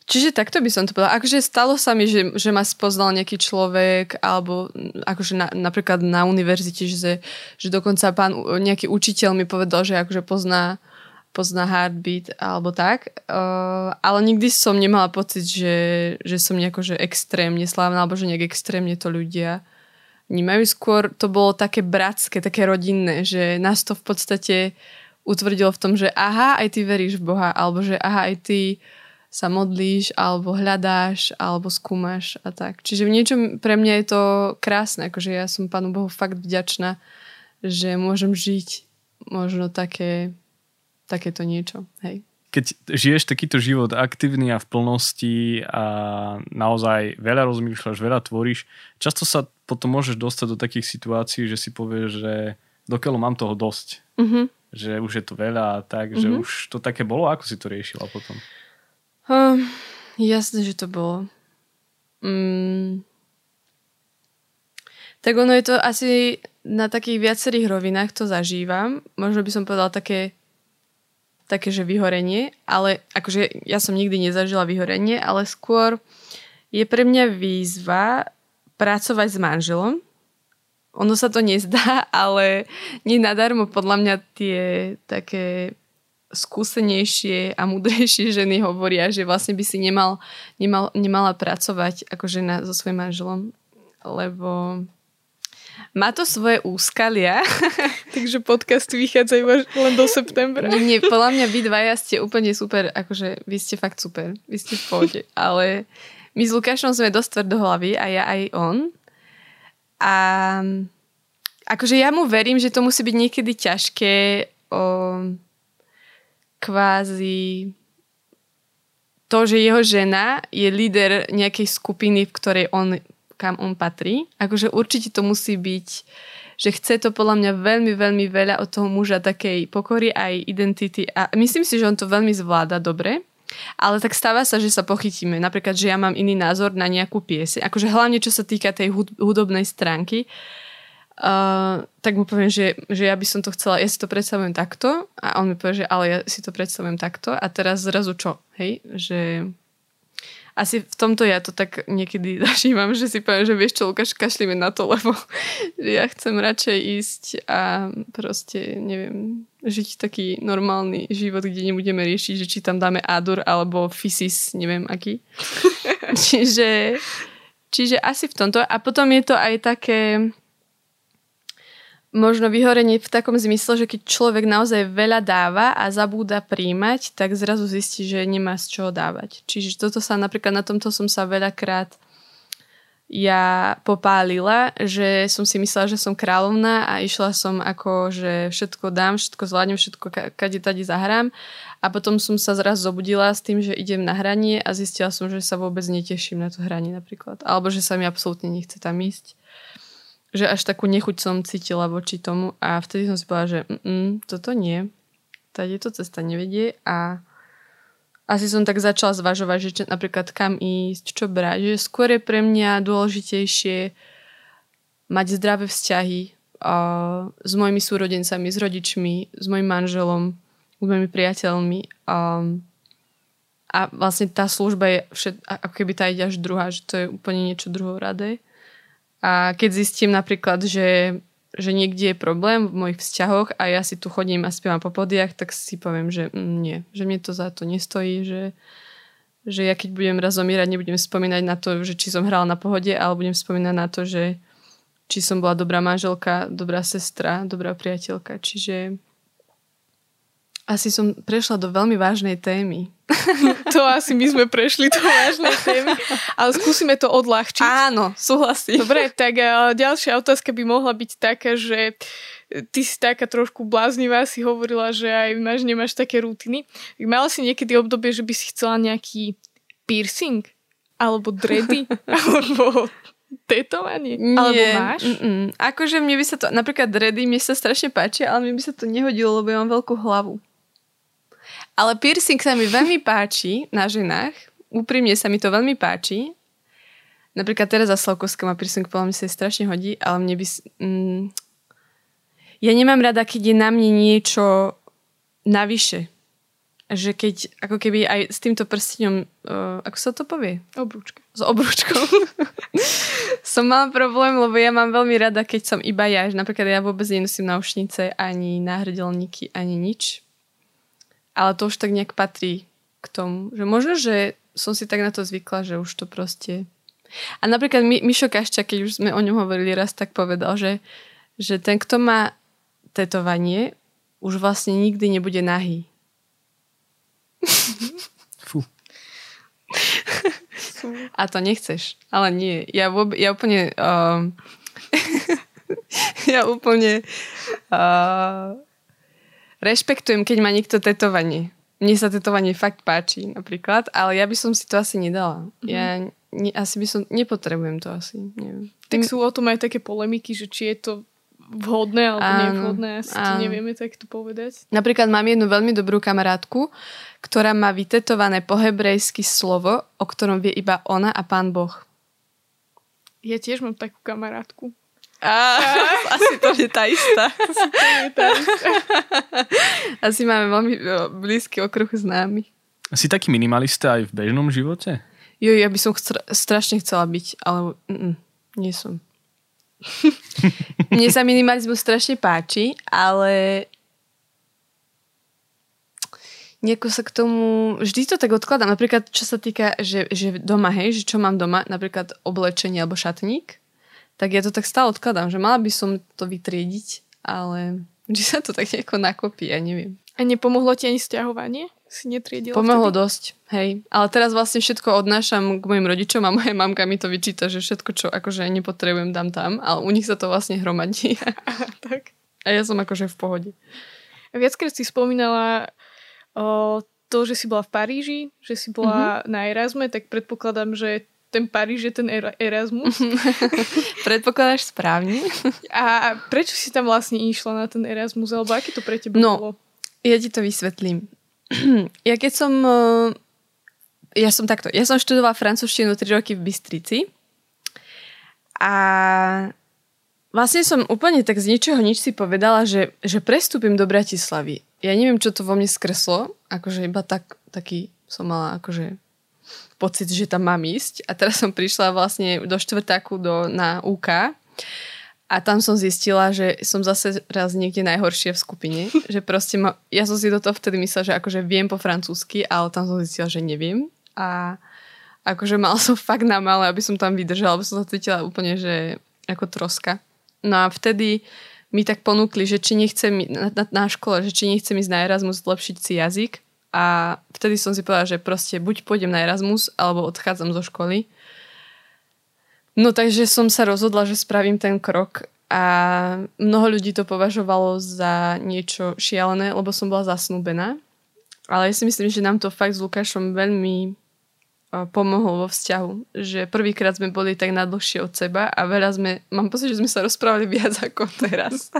Čiže takto by som to povedala. Akože stalo sa mi, že, že ma spoznal nejaký človek alebo akože na, napríklad na univerzite, že, že dokonca pán, nejaký učiteľ mi povedal, že akože pozná, pozná Heartbeat alebo tak. Uh, ale nikdy som nemala pocit, že, že som nejako že extrémne slávna alebo že nejak extrémne to ľudia vnímajú. Skôr to bolo také bratské, také rodinné, že nás to v podstate utvrdilo v tom, že aha, aj ty veríš v Boha alebo že aha, aj ty sa modlíš, alebo hľadáš, alebo skúmaš a tak. Čiže v niečom pre mňa je to krásne, akože ja som Pánu Bohu fakt vďačná, že môžem žiť možno také, takéto niečo. Hej. Keď žiješ takýto život aktívny a v plnosti a naozaj veľa rozmýšľaš, veľa tvoríš, často sa potom môžeš dostať do takých situácií, že si povieš, že dokiaľ mám toho dosť. Mm-hmm. Že už je to veľa a tak, mm-hmm. Že už to také bolo, ako si to riešila potom? Um, jasne, že to bolo. Mm. Tak ono je to asi na takých viacerých rovinách to zažívam. Možno by som povedala také, také že vyhorenie, ale akože ja som nikdy nezažila vyhorenie, ale skôr je pre mňa výzva pracovať s manželom. Ono sa to nezdá, ale nie nadarmo podľa mňa tie také skúsenejšie a múdrejšie ženy hovoria, že vlastne by si nemal, nemal, nemala pracovať ako žena so svojím manželom, lebo Má to svoje úskalia. Takže podcast vychádza iba len do septembra. Nie, podľa mňa vy dvaja ste úplne super, akože vy ste fakt super, vy ste v pohode, ale my s Lukášom sme dosť tvrdohlaví a ja aj on. A akože ja mu verím, že to musí byť niekedy ťažké o kvázi to, že jeho žena je líder nejakej skupiny, v ktorej on, kam on patrí. Akože určite to musí byť, že chce to podľa mňa veľmi, veľmi veľa od toho muža takej pokory aj identity. A myslím si, že on to veľmi zvláda dobre. Ale tak stáva sa, že sa pochytíme. Napríklad, že ja mám iný názor na nejakú pieseň. Akože hlavne, čo sa týka tej hudobnej stránky. Uh, tak mu poviem, že, že ja by som to chcela, ja si to predstavujem takto a on mi povie, že ale ja si to predstavujem takto a teraz zrazu čo? Hej? Že asi v tomto ja to tak niekedy zažívam, že si poviem, že vieš čo, Lukáš, kašlíme na to, lebo ja chcem radšej ísť a proste, neviem, žiť taký normálny život, kde nebudeme riešiť, že či tam dáme ádur alebo fysis, neviem aký. čiže, čiže asi v tomto. A potom je to aj také možno vyhorenie v takom zmysle, že keď človek naozaj veľa dáva a zabúda príjmať, tak zrazu zistí, že nemá z čoho dávať. Čiže toto sa napríklad, na tomto som sa veľakrát ja popálila, že som si myslela, že som kráľovná a išla som ako, že všetko dám, všetko zvládnem, všetko kade tady zahrám a potom som sa zrazu zobudila s tým, že idem na hranie a zistila som, že sa vôbec neteším na to hranie napríklad. Alebo že sa mi absolútne nechce tam ísť. Že až takú nechuť som cítila voči tomu a vtedy som si povedala, že mm, toto nie, tady to cesta nevedie a asi som tak začala zvažovať, že napríklad kam ísť, čo brať, že skôr je pre mňa dôležitejšie mať zdravé vzťahy uh, s mojimi súrodencami, s rodičmi, s mojim manželom, s mojimi priateľmi um, a vlastne tá služba je všet, ako keby tá ide až druhá, že to je úplne niečo druhoradé. A keď zistím napríklad, že, že niekde je problém v mojich vzťahoch a ja si tu chodím a spievam po podiach, tak si poviem, že nie, že mne to za to nestojí, že, že ja keď budem raz omírať, nebudem spomínať na to, že či som hrala na pohode, ale budem spomínať na to, že či som bola dobrá manželka, dobrá sestra, dobrá priateľka. Čiže asi som prešla do veľmi vážnej témy. To asi my sme prešli do vážnej témy, ale skúsime to odľahčiť. Áno, súhlasím. Dobre, tak ďalšia otázka by mohla byť taká, že ty si taká trošku bláznivá, si hovorila, že aj máš, nemáš také rutiny. Mala si niekedy obdobie, že by si chcela nejaký piercing? Alebo dready? Alebo tetovanie? Nie. Alebo máš? Mm-mm. Akože mne by sa to, napríklad dready, mne sa strašne páči, ale mne by sa to nehodilo, lebo ja mám veľkú hlavu. Ale piercing sa mi veľmi páči na ženách. Úprimne sa mi to veľmi páči. Napríklad teraz za Slavkovská má piercing, podľa mňa sa strašne hodí, ale mne by... Mm, ja nemám rada, keď je na mne niečo navyše. Že keď, ako keby aj s týmto prstenom, uh, ako sa to povie? Obrúčka. S obrúčkou. Som mala problém, lebo ja mám veľmi rada, keď som iba ja. Napríklad ja vôbec nenosím náušnice, ani náhrdelníky, ani nič. Ale to už tak nejak patrí k tomu. Že možno, že som si tak na to zvykla, že už to proste... A napríklad Mi- Mišo Kaščák, keď už sme o ňom hovorili raz, tak povedal, že, že ten, kto má tetovanie, už vlastne nikdy nebude nahý. Fú. A to nechceš. Ale nie. Ja, vôbec, ja úplne... Uh... ja úplne... Uh... Rešpektujem, keď má niekto tetovanie. Mne sa tetovanie fakt páči, napríklad, ale ja by som si to asi nedala. Mm-hmm. Ja ne, asi by som... Nepotrebujem to asi. Neviem. Tak sú o tom aj také polemiky, že či je to vhodné alebo áno, nevhodné. Asi áno. To nevieme takto povedať. Napríklad mám jednu veľmi dobrú kamarátku, ktorá má vytetované po hebrejsky slovo, o ktorom vie iba ona a Pán Boh. Ja tiež mám takú kamarátku. Á, asi to je tá istá. Asi to je tá istá. Asi máme veľmi blízky okruh známych. Si taký minimalista aj v bežnom živote? Jo, ja by som chcela, strašne chcela byť, ale mm, nie som. Mne sa minimalizmus strašne páči, ale nejako sa k tomu... Vždy to tak odkladám. Napríklad, čo sa týka, že, že doma, hej, že čo mám doma, napríklad oblečenie alebo šatník, tak ja to tak stále odkladám, že mala by som to vytriediť, ale že sa to tak nejako nakopí, ja neviem. A nepomohlo ti ani sťahovanie? Si netriedila? Pomohlo vtedy? Dosť, hej. Ale teraz vlastne všetko odnášam k mojim rodičom a moja mamka mi to vyčíta, že všetko, čo akože nepotrebujem, dám tam, ale u nich sa to vlastne hromadí. Aha, tak. A ja som akože v pohode. Viackrát si spomínala o to, že si bola v Paríži, že si bola mm-hmm. na Erasme, tak predpokladám, že ten Paríž je ten Erasmus. Predpokladáš správne. A prečo si tam vlastne išla na ten Erasmus? Alebo aké to pre teba no, bolo? Ja ti to vysvetlím. Ja keď som... Ja som takto. Ja som študovala francúzštinu tri roky v Bystrici. A vlastne som úplne tak z ničoho nič si povedala, že, že prestúpim do Bratislavy. Ja neviem, čo to vo mne skreslo. Akože iba tak, taký som mala akože... pocit, že tam mám ísť. A teraz som prišla vlastne do štvrtáku do, na ú ká a tam som zistila, že som zase raz niekde najhoršie v skupine. Že proste ma, ja som si do toho vtedy myslela, že akože viem po francúzsky, ale tam som zistila, že neviem. A akože mala som fakt na malé, aby som tam vydržala, aby som sa cítila úplne, že ako troska. No a vtedy mi tak ponúkli, že či nechcem na, na, na škole, že či nechcem ísť na Erasmus zlepšiť si jazyk. A vtedy som si povedala, že proste buď pôjdem na Erasmus, alebo odchádzam zo školy. No takže som sa rozhodla, že spravím ten krok a mnoho ľudí to považovalo za niečo šialené, lebo som bola zasnúbená. Ale ja si myslím, že nám to fakt s Lukášom veľmi pomohlo vo vzťahu. Že prvýkrát sme boli tak na dlhšie od seba a veľa sme, mám pocit, že sme sa rozprávali viac ako teraz.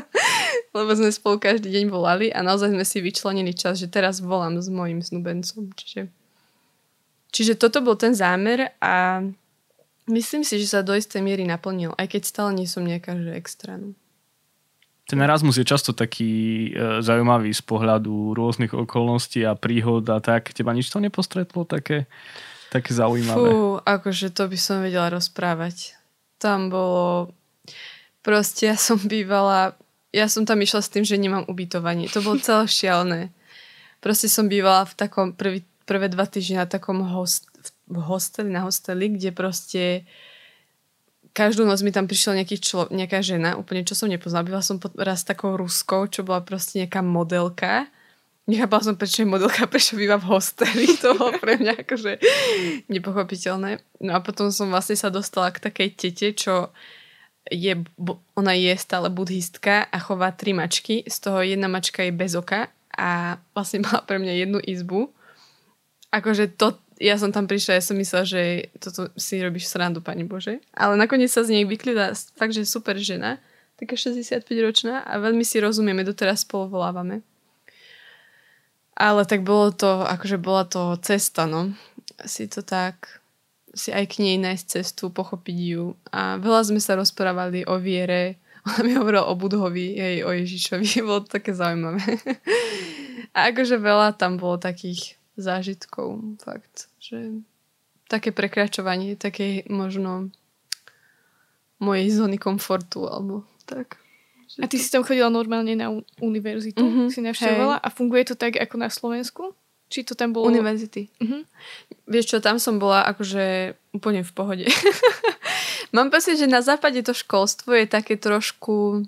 Lebo sme spolu každý deň volali a naozaj sme si vyčlenili čas, že teraz volám s mojím snúbencom. Čiže, čiže toto bol ten zámer a myslím si, že sa do istej miery naplnil, aj keď stále nie som nejaká, že extra. Ten Erasmus je často taký e, zaujímavý z pohľadu rôznych okolností a príhod a tak. Teba nič to nepostretlo také... Také zaujímavé. Fú, akože to by som vedela rozprávať. Tam bolo... Proste ja som bývala... Ja som tam išla s tým, že nemám ubytovanie. To bolo celé šialené. Proste som bývala v takom... Prvý, prvé dva týždne na takom host, v hosteli, na hosteli, kde proste... Každú noc mi tam prišla nejaký člo, nejaká žena, úplne čo som nepoznala. Bývala som pod, raz takou Ruskou, čo bola proste nejaká modelka. Nechápala som, prečo je modelka, prečo býva v hosteli. To bolo pre mňa akože nepochopiteľné. No a potom som vlastne sa dostala k takej tete, čo je, ona je stále budhistka a chová tri mačky. Z toho jedna mačka je bez oka a vlastne mala pre mňa jednu izbu. Akože to, ja som tam prišla, ja som myslela, že toto si robíš srandu, pani Bože. Ale nakoniec sa z nej vyklila fakt, že super žena, taká šesťdesiatpäťročná a veľmi si rozumieme, doteraz spolu volávame. Ale tak bolo to, akože bola to cesta, no. Si to tak, si aj k nej nájsť cestu, pochopiť ju. A veľa sme sa rozprávali o viere. Ona mi hovorila o Budhovi, jej o Ježišovi. Bolo to také zaujímavé. A akože veľa tam bolo takých zážitkov, fakt. Že také prekračovanie, také možno mojej zóny komfortu, alebo tak. A ty si tam chodila normálne na univerzitu, mm-hmm, si navštevovala a funguje to tak ako na Slovensku? Či to tam bolo? Univerzity. Mm-hmm. Vieš čo, tam som bola akože úplne v pohode. Mám pocit, že na západe to školstvo je také trošku...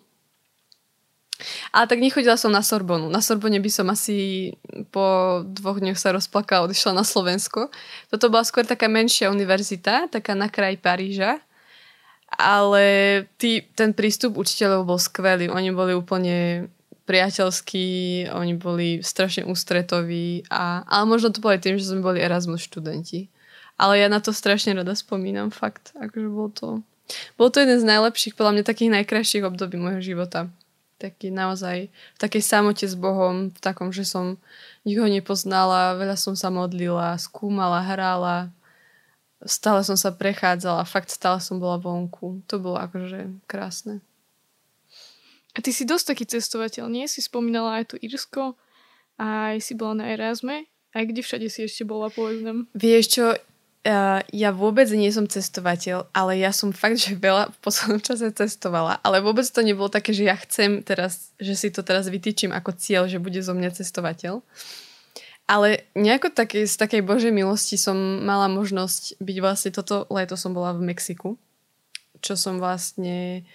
Ale tak nechodila som na Sorbonu. Na Sorbone by som asi po dvoch dňoch sa rozplakala a odišla na Slovensko. Toto bola skôr taká menšia univerzita, taká na kraji Paríža. Ale tý, ten prístup učiteľov bol skvelý. Oni boli úplne priateľskí, oni boli strašne ústretoví. A, ale možno to boli tým, že sme boli Erasmus študenti. Ale ja na to strašne rada spomínam, fakt. Akože bolo to, bolo to jeden z najlepších, podľa mňa takých najkrajších období môjho života. Taký naozaj v takej samote s Bohom, v takom, že som nikoho nepoznala, veľa som sa modlila, skúmala, hrála. Stále som sa prechádzala, fakt stále som bola vonku. To bolo akože krásne. A ty si dosť taký cestovateľ, nie? Si spomínala aj tu Írsko, aj si bola na Erasme, aj kde všade si ešte bola, povedz nám. Vieš čo, ja vôbec nie som cestovateľ, ale ja som fakt, že veľa v poslednom čase cestovala, ale vôbec to nebolo také, že ja chcem teraz, že si to teraz vytýčim ako cieľ, že bude zo mňa cestovateľ. Ale nejako také, z takej Božej milosti som mala možnosť byť vlastne toto leto som bola v Mexiku, čo som vlastne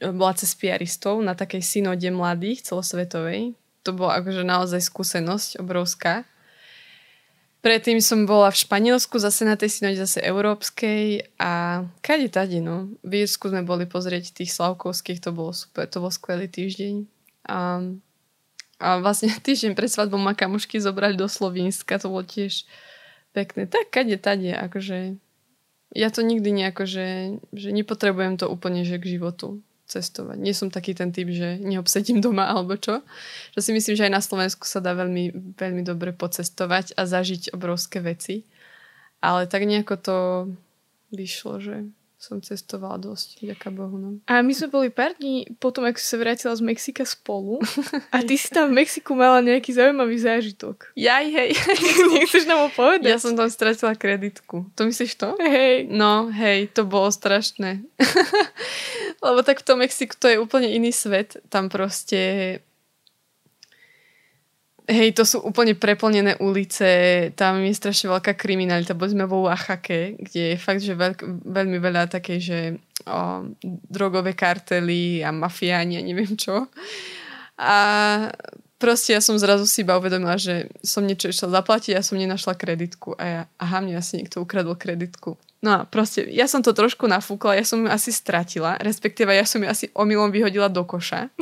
bola cez piaristov na takej synode mladých celosvetovej. To bola akože naozaj skúsenosť obrovská. Predtým som bola v Španielsku, zase na tej synode, zase európskej a kade tady, no. V Írsku sme boli pozrieť tých Slavkovských, to bolo super, to bol skvelý týždeň. A, a vlastne týždeň pred svadbou ma kamošky zobrali do Slovinska, to bolo tiež pekné. Tak kade tady, akože ja to nikdy nejako, že, že nepotrebujem to úplne, že k životu cestovať. Nie som taký ten typ, že neobsedím doma alebo čo. Že si myslím, že aj na Slovensku sa dá veľmi, veľmi dobre pocestovať a zažiť obrovské veci. Ale tak nejako to vyšlo, že som cestovala dosť, vďaka Bohu. No. A my sme boli pár dní potom, ako si sa vrátila z Mexika spolu a ty si tam v Mexiku mala nejaký zaujímavý zážitok. Jaj, hej. Nechceš nám ho povedať? Ja som tam stratila kreditku. To myslíš to? Hej. No, hej, to bolo strašné. Lebo tak v tom Mexiku to je úplne iný svet. Tam proste... Hej, to sú úplne preplnené ulice, tam je strašne veľká kriminalita. Boli sme vo Oaxace, kde je fakt, že veľk, veľmi veľa takej, že o, drogové kartely a mafiáni a neviem čo. A proste ja som zrazu si iba uvedomila, že som niečo išla zaplatiť a som nenašla kreditku. A ja, aha, mne asi niekto ukradol kreditku. No a proste, ja som to trošku nafúkla, ja som ju asi stratila, respektíve ja som ju asi omylom vyhodila do koša.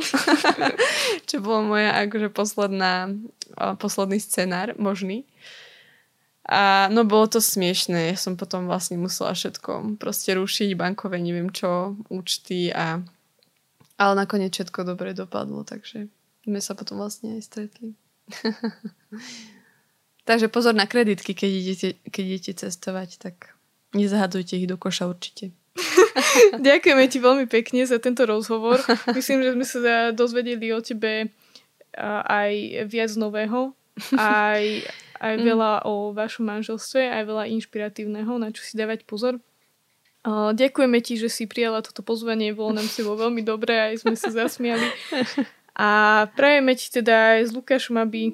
Čo bola moja akože posledná, posledný scenár možný. A no bolo to smiešné, ja som potom vlastne musela všetko proste rušiť, bankové neviem čo, účty a... Ale nakoniec všetko dobre dopadlo, takže sme sa potom vlastne aj stretli. Takže pozor na kreditky, keď idete, keď idete cestovať, tak... Nezahadujte ich do koša určite. Ďakujeme ti veľmi pekne za tento rozhovor. Myslím, že sme sa dozvedeli o tebe aj viac nového, aj, aj veľa o vašom manželstve, aj veľa inšpiratívneho, na čo si dávať pozor. Ďakujeme ti, že si prijala toto pozvanie, bolo nám si bolo veľmi dobré, aj sme sa zasmiali. A prajeme ti teda aj s Lukášom, aby...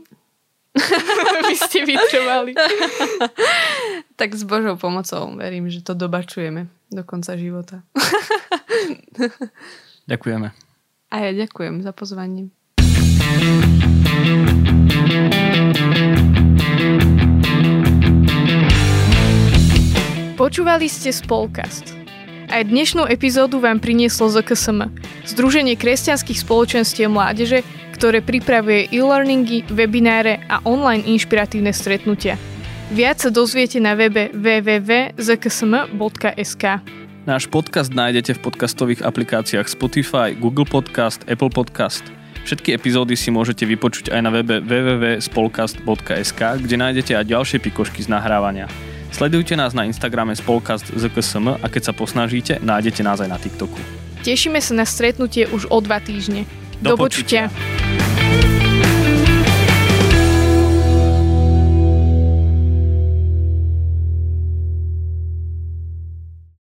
Vy ste vytrvali. Tak s Božou pomocou verím, že to dobačujeme do konca života. Ďakujeme. A ja ďakujem za pozvanie. Počúvali ste Spolkast. Aj dnešnú epizódu vám prinieslo zet ká es em, Združenie kresťanských spoločenstiev mládeže, ktoré pripravuje e-learningy, webináre a online inšpiratívne stretnutia. Viac sa dozviete na webe w w w bodka z k s m bodka s k. Náš podcast nájdete v podcastových aplikáciách Spotify, Google Podcast, Apple Podcast. Všetky epizódy si môžete vypočuť aj na webe w w w bodka spolkast bodka s k, kde nájdete aj ďalšie pikošky z nahrávania. Sledujte nás na Instagrame spolkast bodka z k s m a keď sa posnažíte, nájdete nás aj na TikToku. Tešíme sa na stretnutie už o dva týždne. Do, Do počutia. počutia.